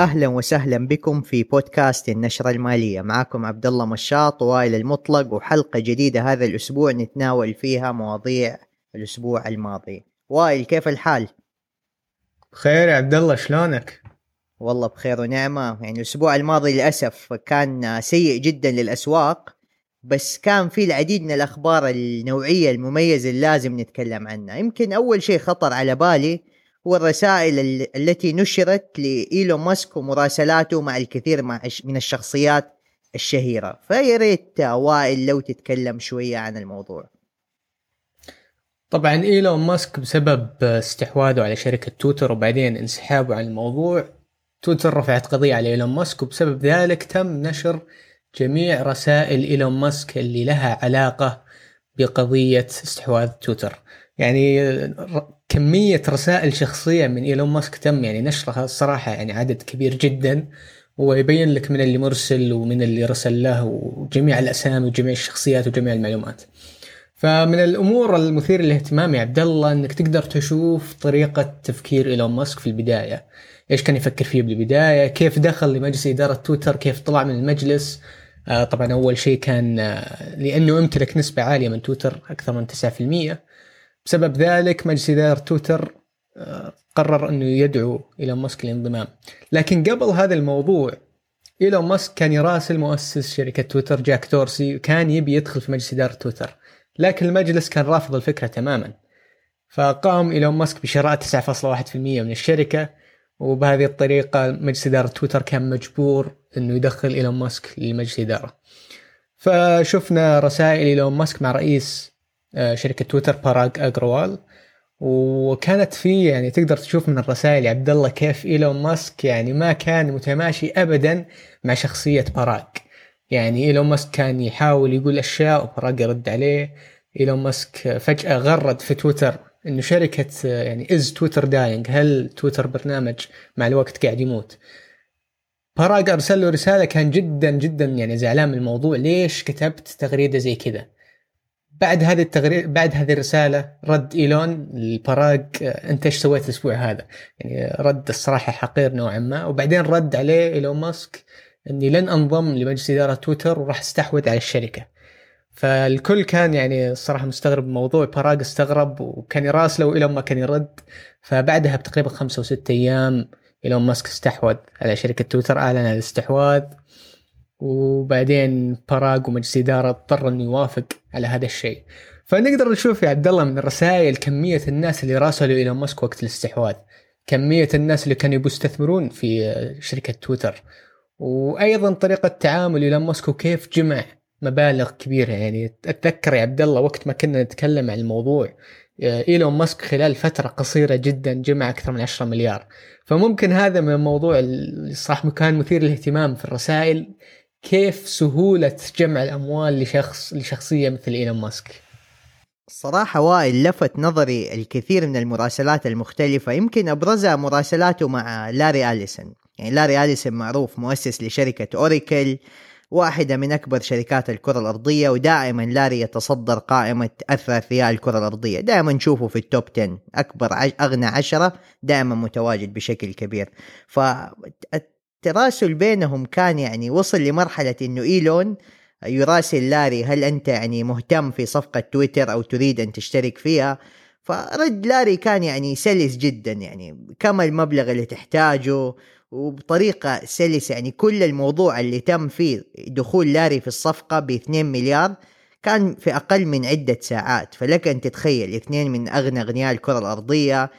أهلا وسهلا بكم في بودكاست النشرة المالية. معكم عبدالله مشاط وائل المطلق، وحلقة جديدة هذا الأسبوع نتناول فيها مواضيع الأسبوع الماضي. وائل، كيف الحال؟ بخير يا عبدالله، شلونك؟ والله بخير ونعمة. يعني الأسبوع الماضي للأسف كان سيء جدا للأسواق، بس كان في العديد من الأخبار النوعية المميزة اللي لازم نتكلم عنها. يمكن أول شيء خطر على بالي هو الرسائل التي نشرت لإيلون ماسك ومراسلاته مع الكثير من الشخصيات الشهيرة، فياريت وائل لو تتكلم شوية عن الموضوع. طبعا إيلون ماسك بسبب استحواذه على شركة تويتر وبعدين انسحابه عن الموضوع، تويتر رفعت قضية على إيلون ماسك، وبسبب ذلك تم نشر جميع رسائل إيلون ماسك اللي لها علاقة بقضية استحواذ تويتر. يعني كمية رسائل شخصية من إيلون ماسك تم يعني نشرها الصراحة، يعني عدد كبير جدا، ويبين لك من اللي مرسل ومن اللي رسل له وجميع الأسامي وجميع الشخصيات وجميع المعلومات. فمن الأمور المثيرة للاهتمام يا عبدالله أنك تقدر تشوف طريقة تفكير إيلون ماسك في البداية، إيش كان يفكر فيه بالبداية، كيف دخل لمجلس إدارة تويتر، كيف طلع من المجلس. طبعا أول شيء كان لأنه امتلك نسبة عالية من تويتر أكثر من 9%، بسبب ذلك مجلس إدارة تويتر قرر أنه يدعو إيلون ماسك للانضمام. لكن قبل هذا الموضوع إيلون ماسك كان يراسل مؤسس شركة تويتر جاك دورسي، وكان يبي يدخل في مجلس إدارة تويتر، لكن المجلس كان رافض الفكرة تماما. فقام إيلون ماسك بشراء 9.1% من الشركة، وبهذه الطريقة مجلس إدارة تويتر كان مجبور أنه يدخل إيلون ماسك لمجلس إدارة. فشفنا رسائل إيلون ماسك مع رئيس شركة تويتر باراغ أغراوال، وكانت فيه يعني تقدر تشوف من الرسائل يا عبدالله كيف إيلون ماسك يعني ما كان متماشي أبدا مع شخصية باراغ. يعني إيلون ماسك كان يحاول يقول أشياء وباراغ يرد عليه. إيلون ماسك فجأة غرد في تويتر إنه شركة يعني إز تويتر داينج، هل تويتر برنامج مع الوقت قاعد يموت؟ باراغ أرسل له رسالة كان جدا جدا يعني زعلان من الموضوع، ليش كتبت تغريدة زي كذا؟ بعد هذه الرسالة رد إيلون لباراغ أنت إيش سويت الأسبوع هذا؟ يعني رد الصراحة حقير نوعا ما. وبعدين رد عليه إيلون ماسك أني لن أنضم لمجلس إدارة تويتر وراح استحوذ على الشركة. فالكل كان يعني الصراحة مستغرب الموضوع، باراغ استغرب وكان يراسله وإيلون ما كان يرد. فبعدها بتقريبا 5 أو 6 أيام إيلون ماسك استحوذ على شركة تويتر، أعلن على الاستحواذ، وبعدين باراغ ومجلس إدارة اضطر أن يوافق على هذا الشيء. فنقدر نشوف يا عبدالله من الرسائل كمية الناس اللي راسلوا إيلون ماسك وقت الاستحواذ، كمية الناس اللي كانوا يستثمرون في شركة تويتر، وأيضا طريقة تعامل إيلون ماسك وكيف جمع مبالغ كبيرة. يعني أتذكر يا عبدالله وقت ما كنا نتكلم عن الموضوع، إيلون ماسك خلال فترة قصيرة جدا جمع أكثر من 10 مليار. فممكن هذا من الموضوع اللي صراحة كان مثير للاهتمام في الرسائل، كيف سهولة جمع الأموال لشخصية مثل إيلون ماسك. صراحة وائل لفت نظري الكثير من المراسلات المختلفة، يمكن أبرزها مراسلاته مع لاري إليسون. يعني لاري إليسون معروف مؤسس لشركة أوريكل، واحدة من أكبر شركات الكرة الأرضية، ودائما لاري يتصدر قائمة أثرياء الكرة الأرضية، دائما نشوفه في التوب 10 أغنى 10، دائما متواجد بشكل كبير. التراسل بينهم كان يعني وصل لمرحلة إنه إيلون يراسل لاري هل أنت يعني مهتم في صفقة تويتر أو تريد أن تشترك فيها؟ فرد لاري كان يعني سلس جدا، يعني كم المبلغ اللي تحتاجه، وبطريقة سلسة. يعني كل الموضوع اللي تم فيه دخول لاري في الصفقة ب2 مليار كان في أقل من عدة ساعات. فلك أن تتخيل 2 من أغنى أغنياء الكرة الأرضية،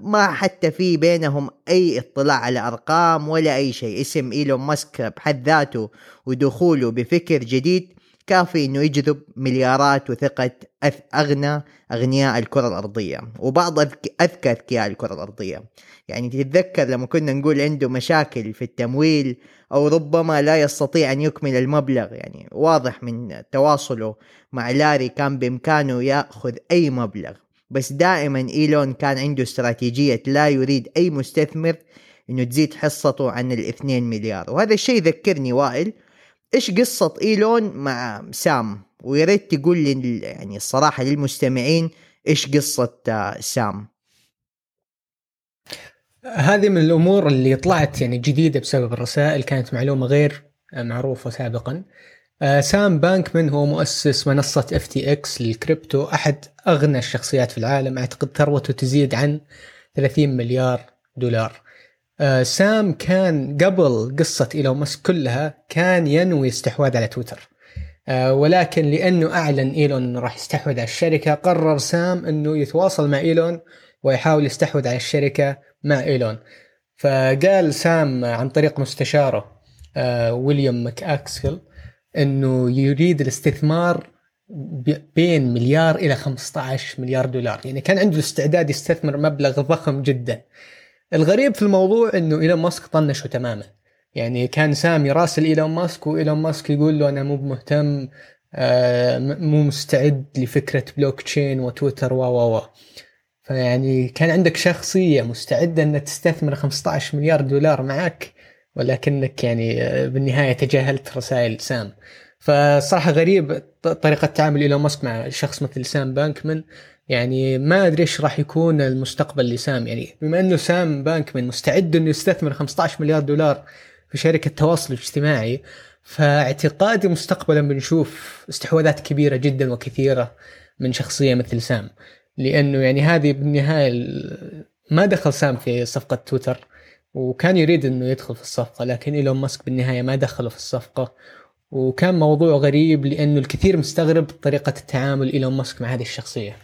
ما حتى في بينهم أي اطلاع على أرقام ولا أي شيء. اسم إيلون ماسك بحد ذاته ودخوله بفكر جديد كافي أنه يجذب مليارات وثقة أغنى أغنياء الكرة الأرضية وبعض أذكى أذكياء الكرة الأرضية. يعني تتذكر لما كنا نقول عنده مشاكل في التمويل أو ربما لا يستطيع أن يكمل المبلغ، يعني واضح من تواصله مع لاري كان بإمكانه يأخذ أي مبلغ، بس دائما إيلون كان عنده استراتيجية لا يريد أي مستثمر أنه تزيد حصته عن 2 مليار. وهذا الشيء ذكرني وائل إيش قصة إيلون مع سام، وياريت تقول لي يعني الصراحة للمستمعين إيش قصة سام. هذه من الأمور اللي طلعت يعني جديدة بسبب الرسائل، كانت معلومة غير معروفة سابقا. سام بانك من هو مؤسس منصة FTX للكريبتو، أحد أغنى الشخصيات في العالم، أعتقد ثروته تزيد عن 30 مليار دولار. سام كان قبل قصة إيلون ماسك كلها كان ينوي استحواذ على تويتر، ولكن لأنه أعلن إيلون أنه راح يستحوذ على الشركة، قرر سام أنه يتواصل مع إيلون ويحاول يستحوذ على الشركة مع إيلون. فقال سام عن طريق مستشاره ويليام ماك أسكيل أنه يريد الاستثمار بين 1 مليار إلى 15 مليار دولار، يعني كان عنده الاستعداد يستثمر مبلغ ضخم جدا. الغريب في الموضوع أنه إيلون ماسك طنشه تماما، يعني كان سام يراسل إيلون ماسك وإيلون ماسك يقول له أنا مو مهتم، مو مستعد لفكرة بلوك تشين وتويتر و فيعني كان عندك شخصية مستعدة أن تستثمر 15 مليار دولار معك، ولكنك يعني بالنهاية تجاهلت رسائل سام. فصراحة غريب طريقة تعامل إيلون ماسك مع شخص مثل سام بانكمان، يعني ما أدري إيش راح يكون المستقبل لسام، يعني بما أنه سام بانكمان مستعد أنه يستثمر 15 مليار دولار في شركة تواصل اجتماعي، فاعتقادي مستقبلا بنشوف استحواذات كبيرة جدا وكثيرة من شخصية مثل سام، لأنه يعني هذه بالنهاية ما دخل سام في صفقة تويتر وكان يريد أنه يدخل في الصفقة، لكن إيلون ماسك بالنهاية ما دخله في الصفقة. وكان موضوع غريب لأنه الكثير مستغرب طريقة التعامل إيلون ماسك مع هذه الشخصية.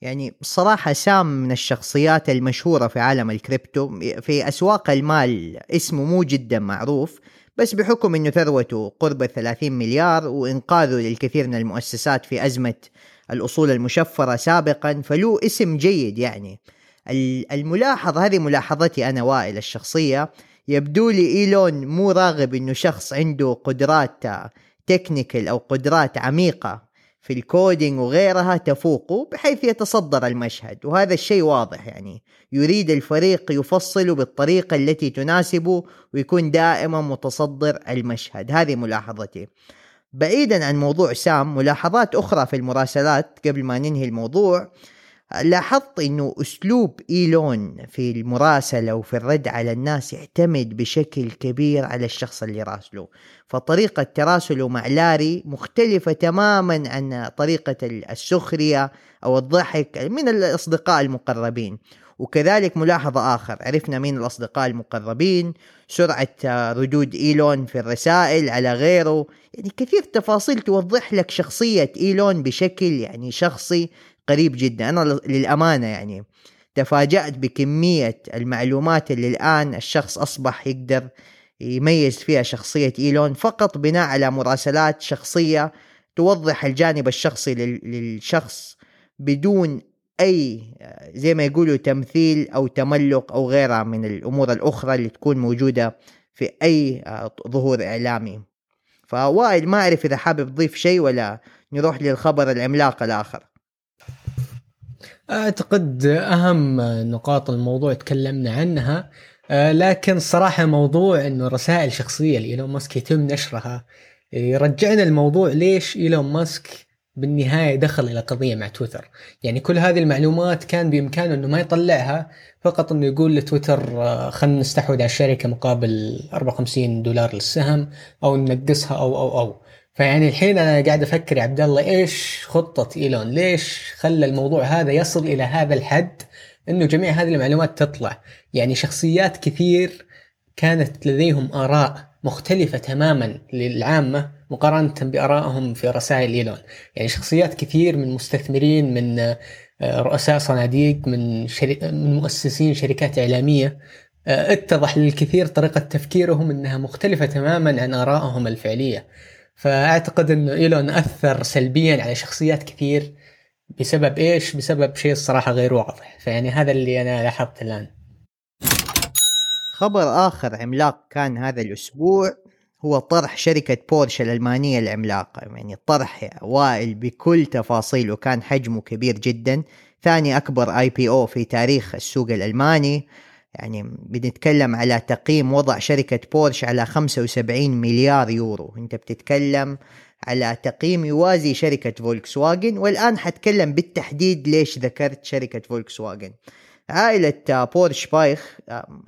يعني بصراحة سام من الشخصيات المشهورة في عالم الكريبتو، في أسواق المال اسمه مو جدا معروف، بس بحكم أنه ثروته قرب 30 مليار وإنقاذه للكثير من المؤسسات في أزمة الأصول المشفرة سابقا، فله اسم جيد. يعني الملاحظ، هذه ملاحظتي أنا وائل الشخصية، يبدو لي إيلون مو راغب أنه شخص عنده قدرات تكنيكال أو قدرات عميقة في الكودينج وغيرها تفوقه بحيث يتصدر المشهد، وهذا الشيء واضح. يعني يريد الفريق يفصله بالطريقة التي تناسبه ويكون دائما متصدر المشهد، هذه ملاحظتي. بعيدا عن موضوع سام، ملاحظات أخرى في المراسلات قبل ما ننهي الموضوع. لاحظت أنه أسلوب إيلون في المراسلة وفي الرد على الناس يعتمد بشكل كبير على الشخص اللي راسله، فطريقة تراسله مع لاري مختلفة تماما عن طريقة السخرية أو الضحك من الأصدقاء المقربين. وكذلك ملاحظة آخر عرفنا من الأصدقاء المقربين، سرعة ردود إيلون في الرسائل على غيره، يعني كثير تفاصيل توضح لك شخصية إيلون بشكل يعني شخصي قريب جدا. أنا للأمانة يعني تفاجأت بكمية المعلومات اللي الآن الشخص أصبح يقدر يميز فيها شخصية إيلون فقط بناء على مراسلات شخصية توضح الجانب الشخصي للشخص بدون أي زي ما يقولوا تمثيل أو تملق أو غيرها من الأمور الأخرى اللي تكون موجودة في أي ظهور إعلامي. فوائل ما أعرف إذا حابب تضيف شيء ولا نروح للخبر العملاق الآخر. أعتقد أهم نقاط الموضوع تكلمنا عنها، لكن صراحة موضوع أنه رسائل شخصية لإيلون ماسك يتم نشرها يرجعنا الموضوع ليش إيلون ماسك بالنهاية دخل إلى قضية مع تويتر. يعني كل هذه المعلومات كان بإمكانه أنه ما يطلعها، فقط أنه يقول لتويتر خلنا نستحوذ على الشركة مقابل 54 دولار للسهم أو ننقصها أو فيعني الحين أنا قاعد أفكر يا عبدالله إيش خطة إيلون، ليش خلى الموضوع هذا يصل إلى هذا الحد أنه جميع هذه المعلومات تطلع. يعني شخصيات كثير كانت لديهم آراء مختلفة تماما للعامة مقارنة بآرائهم في رسائل إيلون، يعني شخصيات كثير من مستثمرين، من رؤساء صناديق، من مؤسسين شركات إعلامية، اتضح للكثير طريقة تفكيرهم أنها مختلفة تماما عن آرائهم الفعلية. فأعتقد أنه إيلون أثر سلبيا على شخصيات كثير بسبب إيش؟ بسبب شيء الصراحة غير واضح، فيعني هذا اللي أنا لاحظت الآن. خبر آخر عملاق كان هذا الأسبوع هو طرح شركة بورش الألمانية العملاقة، يعني الطرح وائل بكل تفاصيله، كان حجمه كبير جدا، ثاني أكبر IPO في تاريخ السوق الألماني. يعني بنتكلم على تقييم وضع شركة بورش على 75 مليار يورو، انت بتتكلم على تقييم يوازي شركة فولكس واجن. والآن حتكلم بالتحديد ليش ذكرت شركة فولكس واجن. عائلة بورش بايخ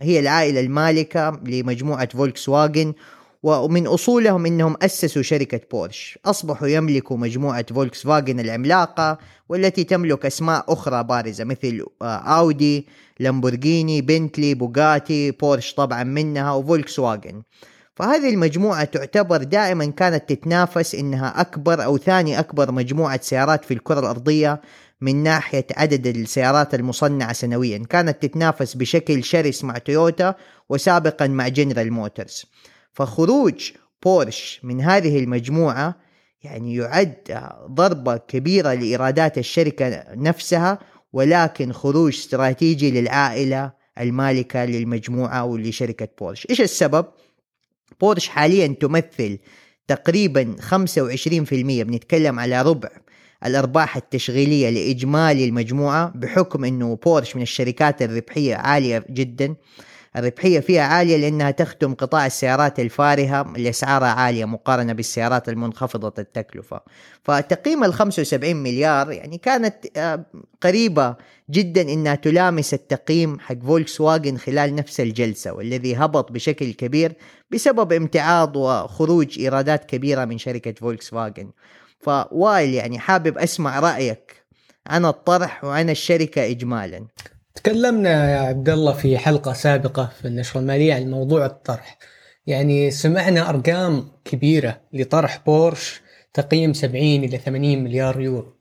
هي العائلة المالكة لمجموعة فولكس واجن، ومن أصولهم أنهم أسسوا شركة بورش. أصبحوا يملكوا مجموعة فولكس فاجن العملاقة والتي تملك أسماء أخرى بارزة مثل أودي، لامبورغيني، بنتلي، بوغاتي، بورش طبعا منها، وفولكس واجن. فهذه المجموعة تعتبر دائما كانت تتنافس إنها أكبر أو ثاني أكبر مجموعة سيارات في الكرة الأرضية من ناحية عدد السيارات المصنعة سنويا، كانت تتنافس بشكل شرس مع تويوتا وسابقا مع جنرال موتورز. فخروج بورش من هذه المجموعة يعني يعد ضربة كبيرة لإيرادات الشركة نفسها، ولكن خروج استراتيجي للعائلة المالكة للمجموعة ولشركة بورش. إيش السبب؟ بورش حاليا تمثل تقريبا 25%، بنتكلم على ربع الأرباح التشغيلية لإجمالي المجموعة، بحكم أنه بورش من الشركات الربحية عالية جدا. الربحية فيها عالية لأنها تخدم قطاع السيارات الفارهة اللي أسعارها عالية مقارنة بالسيارات المنخفضة التكلفة. فتقييم 75 مليار يعني كانت قريبة جدا إنها تلامس التقييم حق فولكس واجن خلال نفس الجلسة، والذي هبط بشكل كبير بسبب امتعاض وخروج إيرادات كبيرة من شركة فولكس واجن. فوائل يعني حابب أسمع رأيك عن الطرح وعن الشركة إجمالا. تكلمنا يا عبد الله في حلقة سابقة في النشرة المالية عن موضوع الطرح، يعني سمعنا أرقام كبيرة لطرح بورش، تقييم 70 إلى 80 مليار يورو،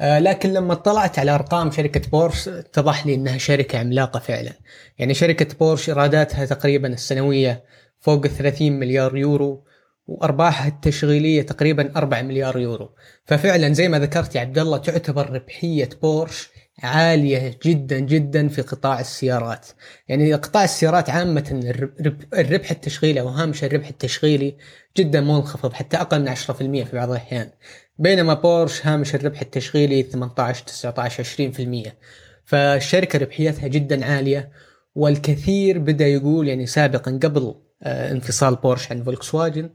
لكن لما اطلعت على أرقام شركة بورش اتضح لي أنها شركة عملاقة فعلا. يعني شركة بورش إيراداتها تقريبا السنوية فوق 30 مليار يورو، وأرباحها التشغيلية تقريبا 4 مليار يورو. ففعلا زي ما ذكرت يا عبد الله تعتبر ربحية بورش عالية جدا جدا في قطاع السيارات. يعني قطاع السيارات عامة الربح التشغيلي وهامش الربح التشغيلي جدا منخفض، حتى أقل من 10% في بعض الأحيان، بينما بورش هامش الربح التشغيلي 18-19-20%. فالشركة ربحيتها جدا عالية، والكثير بدأ يقول يعني سابقا قبل انفصال بورش عن فولكس واجن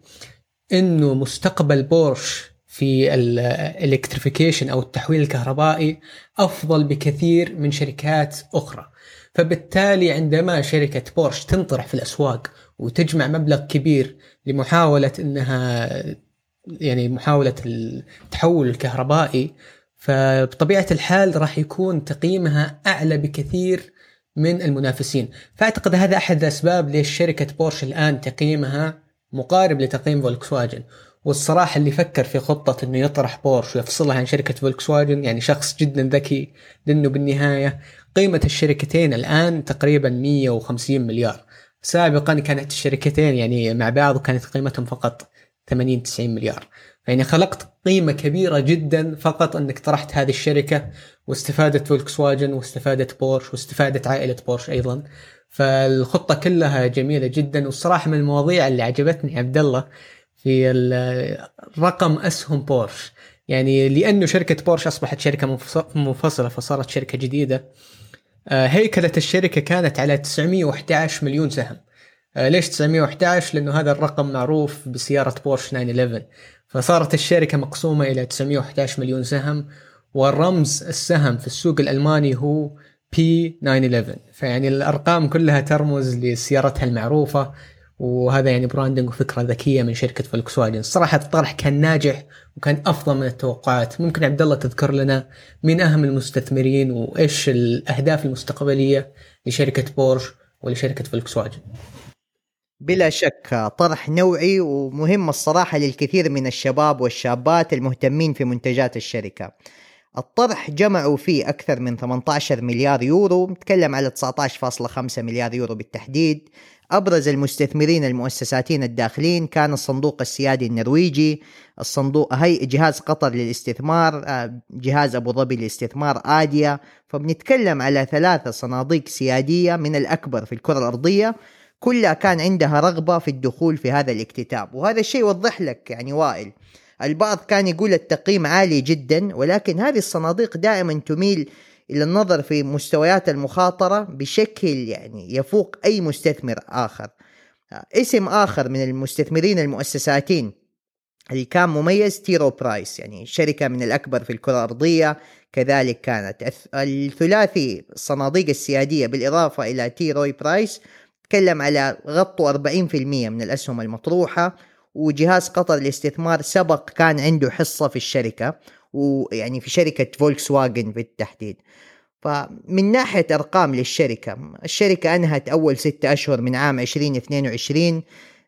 إنه مستقبل بورش في الالكتريفيكيشن أو التحويل الكهربائي أفضل بكثير من شركات أخرى. فبالتالي عندما شركة بورش تنطرح في الأسواق وتجمع مبلغ كبير لمحاولة إنها يعني محاولة التحول الكهربائي، فبطبيعة الحال راح يكون تقييمها أعلى بكثير من المنافسين. فأعتقد هذا أحد الأسباب ليش شركة بورش الآن تقييمها مقارب لتقييم فولكس واجن. والصراحة اللي فكر في خطة إنه يطرح بورش ويفصلها عن شركة فولكس واجن يعني شخص جدا ذكي، لأنه بالنهاية قيمة الشركتين الآن تقريبا 150 مليار، سابقا كانت الشركتين يعني مع بعض وكانت قيمتهم فقط 80-90 مليار. يعني خلقت قيمة كبيرة جدا فقط أنك طرحت هذه الشركة، واستفادت فولكس واجن واستفادت بورش واستفادت عائلة بورش أيضا. فالخطة كلها جميلة جدا. والصراحة من المواضيع اللي عجبتني عبد الله في الرقم أسهم بورش، يعني لأنه شركة بورش أصبحت شركة منفصلة فصارت شركة جديدة. هيكلة الشركة كانت على 911 مليون سهم. ليش 911؟ لأنه هذا الرقم معروف بسيارة بورش 911. فصارت الشركة مقسومة إلى 911 مليون سهم، والرمز السهم في السوق الألماني هو P911. فيعني الأرقام كلها ترمز لسيارتها المعروفة، وهذا يعني براندنج وفكرة ذكية من شركة فولكس واجن. الصراحة الطرح كان ناجح وكان أفضل من التوقعات. ممكن عبد الله تذكر لنا من أهم المستثمرين وإيش الأهداف المستقبلية لشركة بورش ولشركة فولكس واجن؟ بلا شك طرح نوعي ومهم الصراحة للكثير من الشباب والشابات المهتمين في منتجات الشركة. الطرح جمعوا فيه أكثر من 18 مليار يورو، نتكلم على 19.5 مليار يورو بالتحديد. أبرز المستثمرين المؤسساتين الداخلين كان الصندوق السيادي النرويجي، الصندوق جهاز قطر للاستثمار، جهاز أبو ظبي للاستثمار، آديا. فبنتكلم على 3 صناديق سيادية من الأكبر في الكرة الأرضية، كلها كان عندها رغبة في الدخول في هذا الاكتتاب. وهذا الشيء يوضح لك يعني وائل، البعض كان يقول التقييم عالي جدا، ولكن هذه الصناديق دائما تميل إلى النظر في مستويات المخاطرة بشكل يعني يفوق أي مستثمر آخر. اسم آخر من المستثمرين المؤسساتين اللي كان مميز تي رو برايس، يعني شركة من الأكبر في الكرة الأرضية كذلك كانت. الثلاثي الصناديق السيادية بالإضافة إلى تي روي برايس تكلم على غطوا 40% من الأسهم المطروحة، وجهاز قطر للاستثمار سبق كان عنده حصة في الشركة، ويعني في شركة فولكس واجن بالتحديد. فمن ناحية أرقام للشركة، الشركة أنهت أول 6 أشهر من عام 2022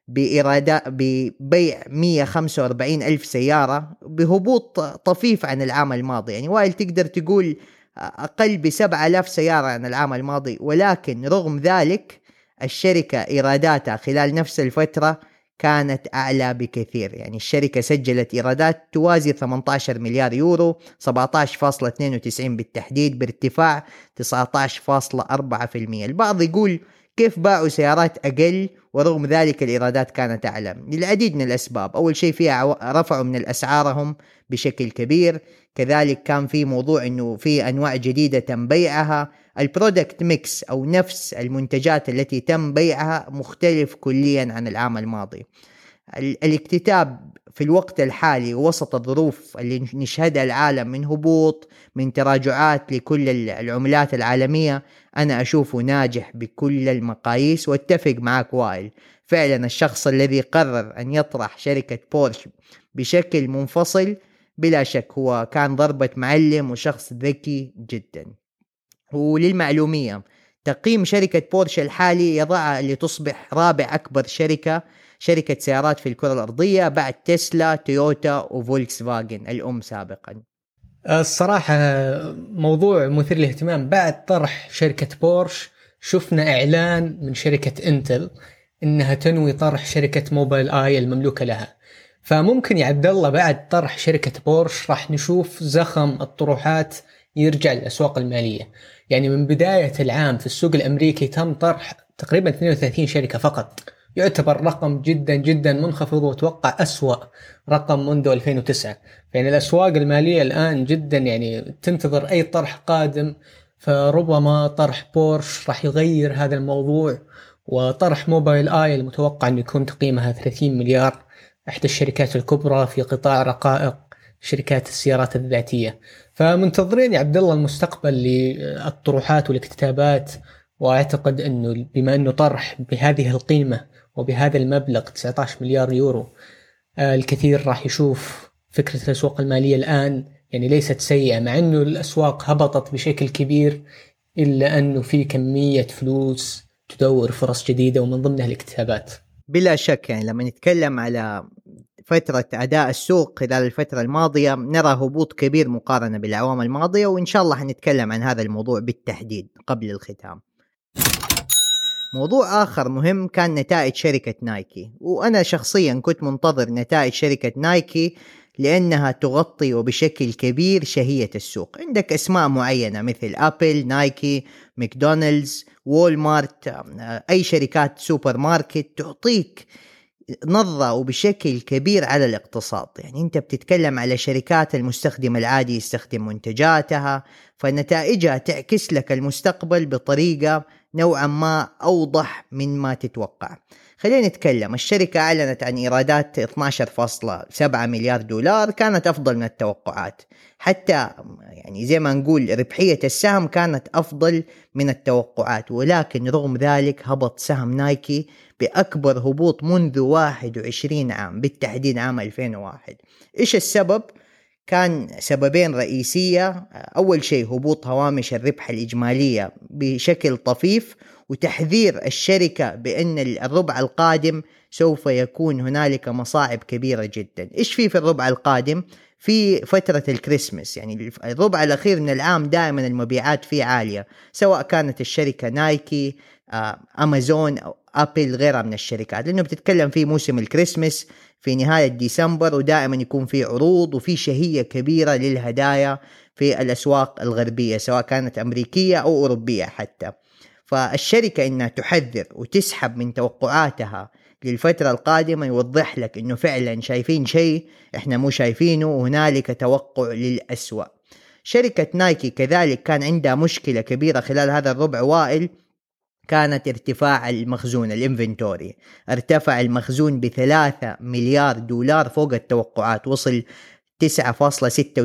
ببيع 145 ألف سيارة بهبوط طفيف عن العام الماضي، يعني وائل تقدر تقول أقل ب7,000 سيارة عن العام الماضي، ولكن رغم ذلك الشركة إيراداتها خلال نفس الفترة كانت أعلى بكثير. يعني الشركة سجلت إيرادات توازي 18 مليار يورو 17.92 بالتحديد، بارتفاع 19.4%. البعض يقول كيف باعوا سيارات أقل ورغم ذلك الإيرادات كانت أعلى؟ للعديد من الأسباب. أول شيء فيها رفعوا من الأسعارهم بشكل كبير، كذلك كان في موضوع أنه في أنواع جديدة تم بيعها، البرودكت ميكس أو نفس المنتجات التي تم بيعها مختلف كليا عن العام الماضي. الاكتتاب في الوقت الحالي وسط الظروف اللي نشهدها العالم من هبوط، من تراجعات لكل العملات العالمية، أنا أشوفه ناجح بكل المقاييس. واتفق معك وائل، فعلا الشخص الذي قرر أن يطرح شركة بورش بشكل منفصل بلا شك هو كان ضربة معلم وشخص ذكي جدا. وللمعلومية، تقييم شركة بورش الحالي يضعها لتصبح رابع أكبر شركة سيارات في الكرة الأرضية بعد تسلا، تويوتا وفولكس فاجن الأم سابقا. الصراحة موضوع مثير للاهتمام. بعد طرح شركة بورش شفنا إعلان من شركة إنتل إنها تنوي طرح شركة موبايل آي المملوكة لها، فممكن يا عبدالله بعد طرح شركة بورش راح نشوف زخم الطروحات يرجع للأسواق المالية. يعني من بداية العام في السوق الأمريكي تم طرح تقريبا 32 شركة فقط، يعتبر رقم جدا جدا منخفض، وتوقع أسوأ رقم منذ 2009. يعني الأسواق المالية الآن جدا يعني تنتظر أي طرح قادم، فربما طرح بورش راح يغير هذا الموضوع. وطرح موبايل آي المتوقع أن يكون تقييمها 30 مليار، إحدى الشركات الكبرى في قطاع رقائق شركات السيارات الذاتية. فمنتظرين يا عبدالله المستقبل للطروحات والاكتتابات، وأعتقد أنه بما أنه طرح بهذه القيمة وبهذا المبلغ 19 مليار يورو، الكثير راح يشوف فكرة الأسواق المالية الآن يعني ليست سيئة، مع أنه الأسواق هبطت بشكل كبير، إلا أنه في كمية فلوس تدور فرص جديدة ومن ضمنها الاكتتابات. بلا شك، يعني لما نتكلم على فترة أداء السوق خلال الفترة الماضية نرى هبوط كبير مقارنة بالأعوام الماضية، وإن شاء الله حنتكلم عن هذا الموضوع بالتحديد قبل الختام. موضوع آخر مهم كان نتائج شركة نايكي، وأنا شخصيا كنت منتظر نتائج شركة نايكي لأنها تغطي وبشكل كبير شهية السوق. عندك أسماء معينة مثل أبل، نايكي، ماكدونالدز، وولمارت، أي شركات سوبر ماركت تعطيك نظرة وبشكل كبير على الاقتصاد. يعني أنت بتتكلم على شركات المستخدم العادي يستخدم منتجاتها، فنتائجها تعكس لك المستقبل بطريقة نوعا ما أوضح من ما تتوقع. خلينا نتكلم. الشركة أعلنت عن إيرادات 12.7 مليار دولار، كانت أفضل من التوقعات، حتى يعني زي ما نقول ربحية السهم كانت أفضل من التوقعات. ولكن رغم ذلك هبط سهم نايكي بأكبر هبوط منذ 21 عام بالتحديد عام 2001. إيش السبب؟ كان سببين رئيسية. أول شيء هبوط هوامش الربح الإجمالية بشكل طفيف، وتحذير الشركة بأن الربع القادم سوف يكون هنالك مصاعب كبيرة جدا. إيش في الربع القادم؟ في فترة الكريسماس، يعني الربع الأخير من العام دائما المبيعات فيه عالية، سواء كانت الشركة نايكي، أمازون أو أبل غيرها من الشركات، لأنه بتتكلم في موسم الكريسماس في نهاية ديسمبر، ودائما يكون في عروض وفي شهية كبيرة للهدايا في الأسواق الغربية سواء كانت أمريكية أو أوروبية حتى. فالشركة إنها تحذر وتسحب من توقعاتها للفترة القادمة يوضح لك إنه فعلا شايفين شيء إحنا مو شايفينه، وهنالك توقع للأسوأ. شركة نايكي كذلك كان عندها مشكلة كبيرة خلال هذا الربع وائل، كانت ارتفاع المخزون، الانفنتوري. ارتفع المخزون ب$3 مليار فوق التوقعات، وصل 9.66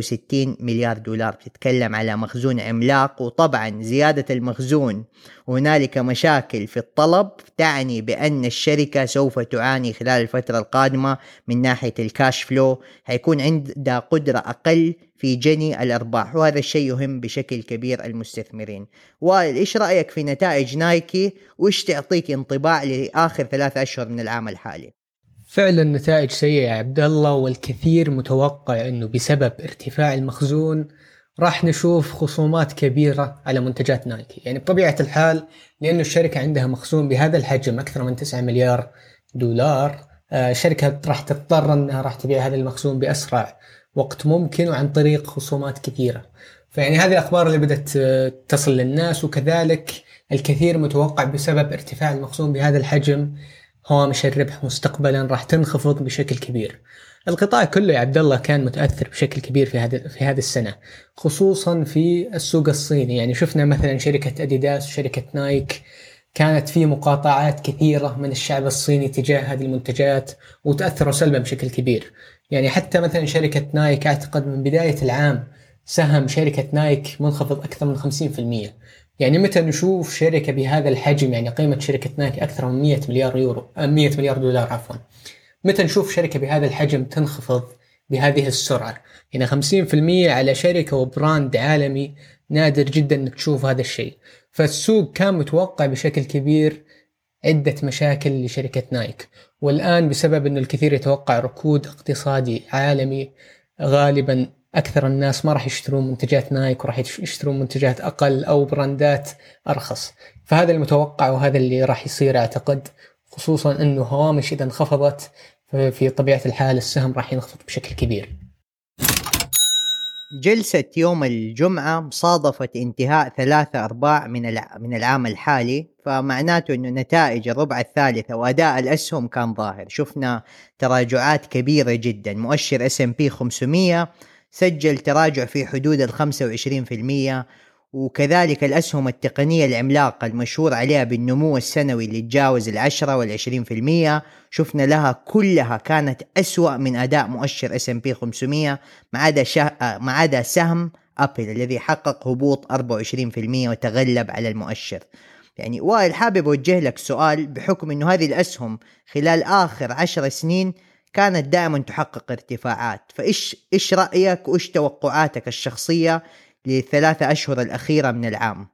مليار دولار. بتتكلم على مخزون عملاق. وطبعا زيادة المخزون وهنالك مشاكل في الطلب تعني بأن الشركة سوف تعاني خلال الفترة القادمة من ناحية الكاش فلو، هيكون عندها قدرة أقل في جني الأرباح، وهذا الشيء يهم بشكل كبير المستثمرين. وائل، إيش رأيك في نتائج نايكي وإيش تعطيك انطباع لآخر 3 أشهر من العام الحالي؟ فعلا نتائج سيئة يا عبد الله، والكثير متوقع أنه بسبب ارتفاع المخزون راح نشوف خصومات كبيرة على منتجات نايكي، يعني بطبيعة الحال لأنه الشركة عندها مخزون بهذا الحجم أكثر من 9 مليار دولار. الشركة راح تضطر أنها راح تبيع هذا المخزون بأسرع وقت ممكن وعن طريق خصومات كثيرة. فيعني هذه الأخبار اللي بدأت تصل للناس، وكذلك الكثير متوقع بسبب ارتفاع المخزون بهذا الحجم هوامش الربح مستقبلا راح تنخفض بشكل كبير. القطاع كله يا عبد الله كان متأثر بشكل كبير في هذه السنة، خصوصا في السوق الصيني. يعني شفنا مثلا شركة أديداس وشركة نايك كانت في مقاطعات كثيرة من الشعب الصيني تجاه هذه المنتجات وتأثروا سلبا بشكل كبير. يعني حتى مثلا شركة نايك أعتقد من بداية العام سهم شركة نايك منخفض أكثر من 50%. يعني متى نشوف شركة بهذا الحجم، يعني قيمة شركة نايكي أكثر من 100 مليار دولار متى نشوف شركة بهذا الحجم تنخفض بهذه السرعة؟ يعني 50% على شركة وبراند عالمي نادر جدا أنك تشوف هذا الشيء. فالسوق كان متوقع بشكل كبير عدة مشاكل لشركة نايك، والآن بسبب أنه الكثير يتوقع ركود اقتصادي عالمي غالبا أكثر الناس ما راح يشترون منتجات نايك وراح يشترون منتجات أقل أو براندات أرخص. فهذا المتوقع وهذا اللي راح يصير أعتقد، خصوصا أنه هوامش إذا انخفضت في طبيعة الحال السهم راح ينخفض بشكل كبير. جلسة يوم الجمعة صادفت انتهاء 3/4 من العام الحالي، فمعناته أنه نتائج الربع الثالث وأداء الأسهم كان ظاهر. شفنا تراجعات كبيرة جدا. مؤشر S&P 500 سجل تراجع في حدود 25%، وكذلك الأسهم التقنية العملاقة المشهور عليها بالنمو السنوي اللي تجاوز 10% و20%، شفنا لها كلها كانت أسوأ من أداء مؤشر S&P 500 ما عدا سهم أبل الذي حقق هبوط 24% وتغلب على المؤشر. يعني وائل، حابب أوجه لك سؤال، بحكم أنه هذه الأسهم خلال آخر 10 سنين كانت دائما تحقق ارتفاعات، فإيش رأيك وإيش توقعاتك الشخصية ل3 أشهر الأخيرة من العام؟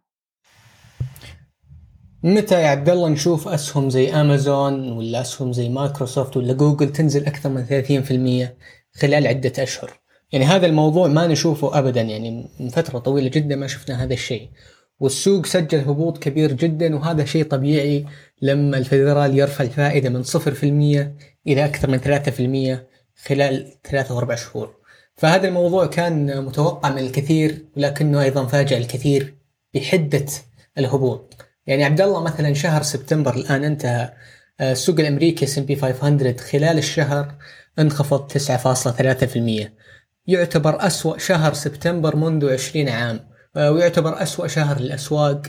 متى يا عبد الله نشوف أسهم زي أمازون ولا أسهم زي مايكروسوفت ولا جوجل تنزل أكثر من 30% خلال عدة أشهر؟ يعني هذا الموضوع ما نشوفه أبدا، يعني من فترة طويلة جدا ما شفنا هذا الشيء. والسوق سجل هبوط كبير جدا، وهذا شيء طبيعي لما الفيدرال يرفع الفائدة من 0% إلى أكثر من 3% خلال 3 و4 شهور. فهذا الموضوع كان متوقع من الكثير، ولكنه أيضا فاجأ الكثير بحدة الهبوط. يعني عبد الله مثلا شهر سبتمبر الآن انتهى، السوق الأمريكي S&P 500 خلال الشهر انخفض 9.3%، يعتبر أسوأ شهر سبتمبر منذ 20 عام، ويعتبر أسوأ شهر للأسواق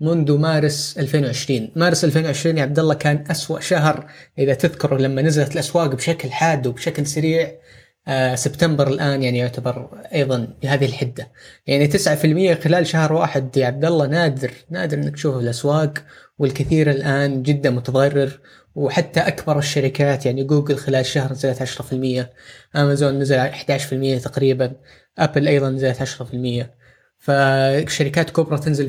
منذ مارس 2020. مارس 2020 يا عبد الله كان أسوأ شهر إذا تذكروا لما نزلت الأسواق بشكل حاد وبشكل سريع. سبتمبر الآن يعني يعتبر أيضا بهذه الحدة، يعني 9% خلال شهر واحد يا عبد الله نادر أنك تشوفه الأسواق. والكثير الآن جدا متضرر، وحتى أكبر الشركات يعني جوجل خلال شهر نزلت 10%، أمازون نزل 11% تقريبا، أبل أيضا نزلت 10%. فشركات كبرى تنزل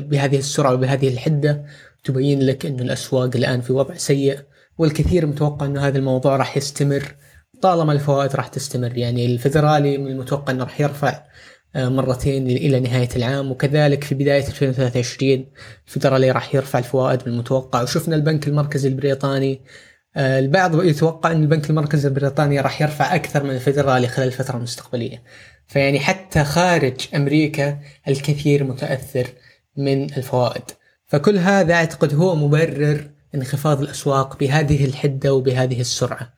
بهذه السرعة وبهذه الحدة، تبين لك أن الأسواق الآن في وضع سيء، والكثير متوقع أن هذا الموضوع راح يستمر طالما الفوائد راح تستمر. يعني الفيدرالي من المتوقع أنه راح يرفع مرتين إلى نهاية العام، وكذلك في بداية 2023 الفيدرالي راح يرفع الفوائد بالمتوقع. وشفنا البنك المركزي البريطاني، البعض يتوقع أن البنك المركزي البريطاني راح يرفع أكثر من الفيدرالي خلال الفترة المستقبلية. فيعني حتى خارج أمريكا الكثير متأثر من الفوائد. فكل هذا أعتقد هو مبرر انخفاض الأسواق بهذه الحدة وبهذه السرعة.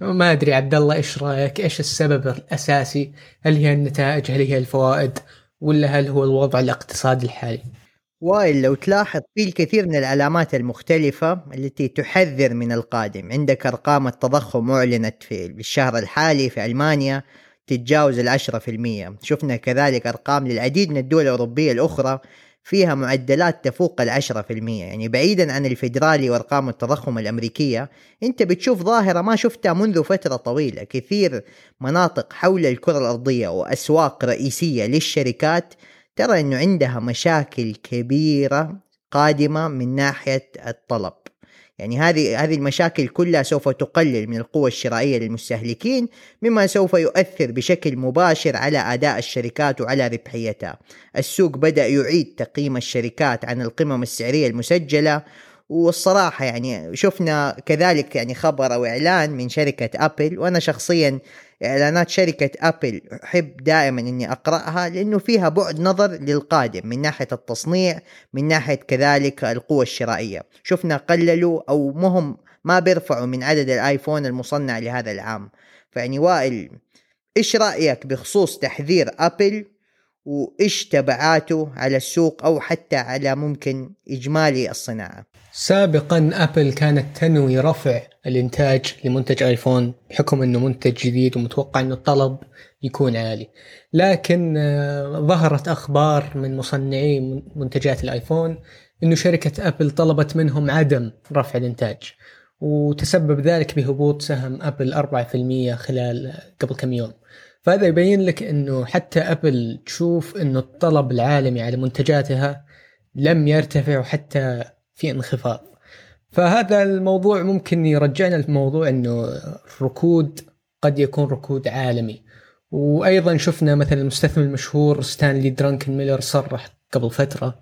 ما أدري عبد الله إيش رأيك، إيش السبب الأساسي؟ هل هي النتائج، هل هي الفوائد، ولا هل هو الوضع الاقتصادي الحالي؟ وائل، لو تلاحظ في الكثير من العلامات المختلفة التي تحذر من القادم. عندك أرقام التضخم أعلنت في الشهر الحالي في ألمانيا تتجاوز 10%. شفنا كذلك أرقام للعديد من الدول الأوروبية الأخرى فيها معدلات تفوق 10%. يعني بعيدا عن الفيدرالي وأرقام التضخم الأمريكية، أنت بتشوف ظاهرة ما شفتها منذ فترة طويلة. كثير مناطق حول الكرة الأرضية وأسواق رئيسية للشركات ترى أنه عندها مشاكل كبيرة قادمة من ناحية الطلب. يعني هذه المشاكل كلها سوف تقلل من القوة الشرائية للمستهلكين، مما سوف يؤثر بشكل مباشر على أداء الشركات وعلى ربحيتها. السوق بدأ يعيد تقييم الشركات عن القمم السعرية المسجلة. والصراحة يعني شفنا كذلك يعني خبر أو إعلان من شركة أبل، وأنا شخصياً إعلانات شركة أبل أحب دائما أني أقرأها لأنه فيها بعد نظر للقادم من ناحية التصنيع، من ناحية كذلك القوة الشرائية. شفنا قللوا أو مهم ما بيرفعوا من عدد الآيفون المصنع لهذا العام. فيعني وائل، إيش رأيك بخصوص تحذير أبل وإيش تبعاته على السوق أو حتى على ممكن إجمالي الصناعة؟ سابقا أبل كانت تنوي رفع الإنتاج لمنتج آيفون بحكم أنه منتج جديد ومتوقع أنه الطلب يكون عالي، لكن ظهرت أخبار من مصنعي منتجات الآيفون أنه شركة أبل طلبت منهم عدم رفع الإنتاج، وتسبب ذلك بهبوط سهم أبل 4% قبل كم يوم. فهذا يبين لك أنه حتى أبل تشوف أنه الطلب العالمي على منتجاتها لم يرتفع وحتى في انخفاض. فهذا الموضوع ممكن يرجعنا لموضوع أنه الركود قد يكون ركود عالمي. وأيضا شفنا مثلا المستثمر المشهور ستانلي درنكن ميلر صرح قبل فترة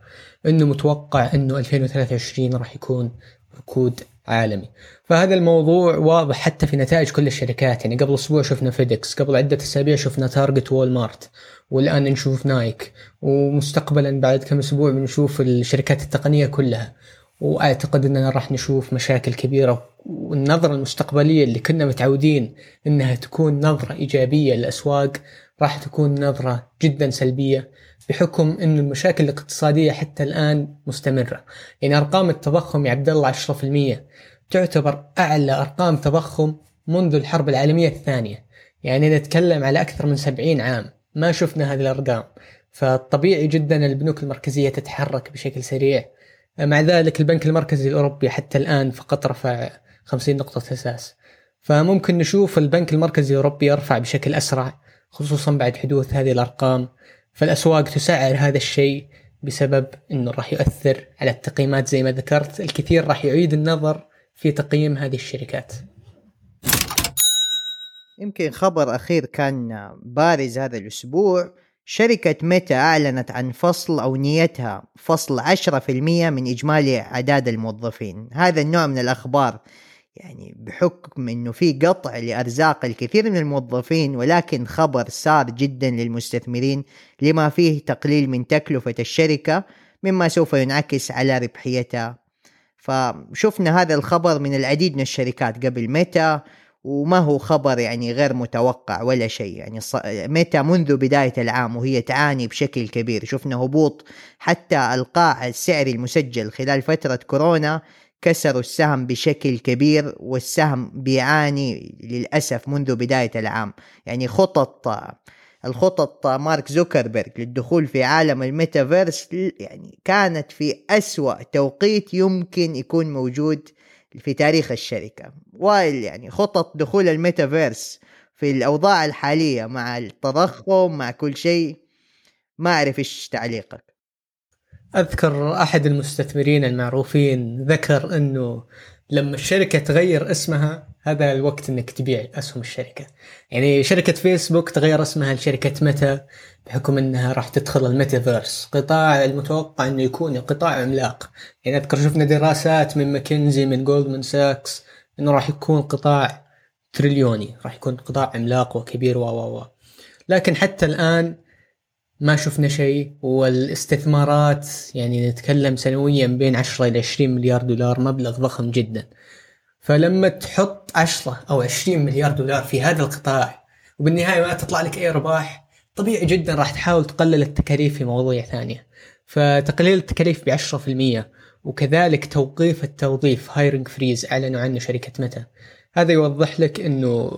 أنه متوقع أنه 2023 راح يكون ركود عالمي. فهذا الموضوع واضح حتى في نتائج كل الشركات. يعني قبل أسبوع شفنا فيدكس، قبل عدة أسابيع شفنا تارجت وول مارت، والآن نشوف نايك، ومستقبلا بعد كم أسبوع بنشوف الشركات التقنية كلها. وأعتقد أننا راح نشوف مشاكل كبيرة، والنظرة المستقبلية اللي كنا متعودين أنها تكون نظرة إيجابية للأسواق راح تكون نظرة جدا سلبية بحكم أن المشاكل الاقتصادية حتى الآن مستمرة. يعني أرقام التضخم يا عبدالله 10% تعتبر أعلى أرقام تضخم منذ الحرب العالمية الثانية. يعني نتكلم على أكثر من 70 عام ما شفنا هذه الأرقام. فطبيعي جدا البنوك المركزية تتحرك بشكل سريع. مع ذلك البنك المركزي الأوروبي حتى الآن فقط رفع 50 نقطة أساس، فممكن نشوف البنك المركزي الأوروبي يرفع بشكل أسرع، خصوصا بعد حدوث هذه الأرقام. فالأسواق تسعر هذا الشيء بسبب أنه راح يؤثر على التقييمات زي ما ذكرت. الكثير راح يعيد النظر في تقييم هذه الشركات. يمكن خبر أخير كان بارز هذا الأسبوع، شركة ميتا أعلنت عن فصل أو نيتها فصل 10% من إجمالي أعداد الموظفين. هذا النوع من الأخبار يعني بحكم أنه في قطع لأرزاق الكثير من الموظفين، ولكن خبر سار جدا للمستثمرين لما فيه تقليل من تكلفة الشركة مما سوف ينعكس على ربحيتها. فشفنا هذا الخبر من العديد من الشركات قبل ميتا، وما هو خبر يعني غير متوقع ولا شيء. يعني ميتا منذ بداية العام وهي تعاني بشكل كبير. شفنا هبوط حتى القاع السعري المسجل خلال فترة كورونا، كسروا السهم بشكل كبير، والسهم بيعاني للأسف منذ بداية العام. يعني الخطط مارك زوكربيرج للدخول في عالم الميتافيرس يعني كانت في أسوأ توقيت يمكن يكون موجود في تاريخ الشركة. وائل، يعني خطط دخول الميتافيرس في الأوضاع الحالية مع التضخم مع كل شيء، ما أعرف إيش تعليقك؟ أذكر أحد المستثمرين المعروفين ذكر أنه لما الشركة تغير اسمها هذا الوقت أنك تبيع أسهم الشركة. يعني شركة فيسبوك تغير اسمها لشركة ميتا بحكم أنها راح تدخل الميتافيرس، قطاع المتوقع أنه يكون قطاع عملاق. يعني أذكر شفنا دراسات من ماكنزي من جولدمان ساكس أنه راح يكون قطاع تريليوني، راح يكون قطاع عملاق وكبير لكن حتى الآن ما شفنا شيء. والاستثمارات يعني نتكلم سنويا بين 10 إلى 20 مليار دولار، مبلغ ضخم جدا. فلما تحط 10 أو 20 مليار دولار في هذا القطاع وبالنهاية ما تطلع لك أي رباح، طبيعي جدا راح تحاول تقلل التكاليف في مواضيع ثانية. فتقليل التكاليف ب10%، وكذلك توقيف التوظيف هايرنج فريز أعلنوا عنه شركة ميتا. هذا يوضح لك أنه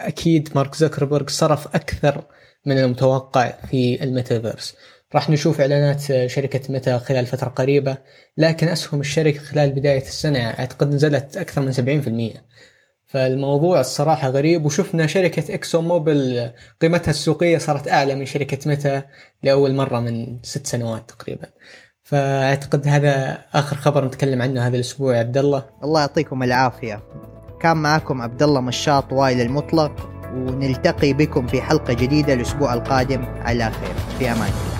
أكيد مارك زوكربيرج صرف أكثر من المتوقع في الميتافيرس. راح نشوف إعلانات شركة ميتا خلال فترة قريبة، لكن أسهم الشركة خلال بداية السنة أعتقد نزلت أكثر من 70%. فالموضوع الصراحة غريب. وشفنا شركة إكسون موبل قيمتها السوقية صارت أعلى من شركة ميتا لأول مرة من 6 سنوات تقريبا. فأعتقد هذا آخر خبر نتكلم عنه هذا الأسبوع. عبدالله الله يعطيكم العافية. كان معكم عبدالله مشاط وائل المطلق، ونلتقي بكم في حلقة جديدة الأسبوع القادم. على خير، في أمان الله.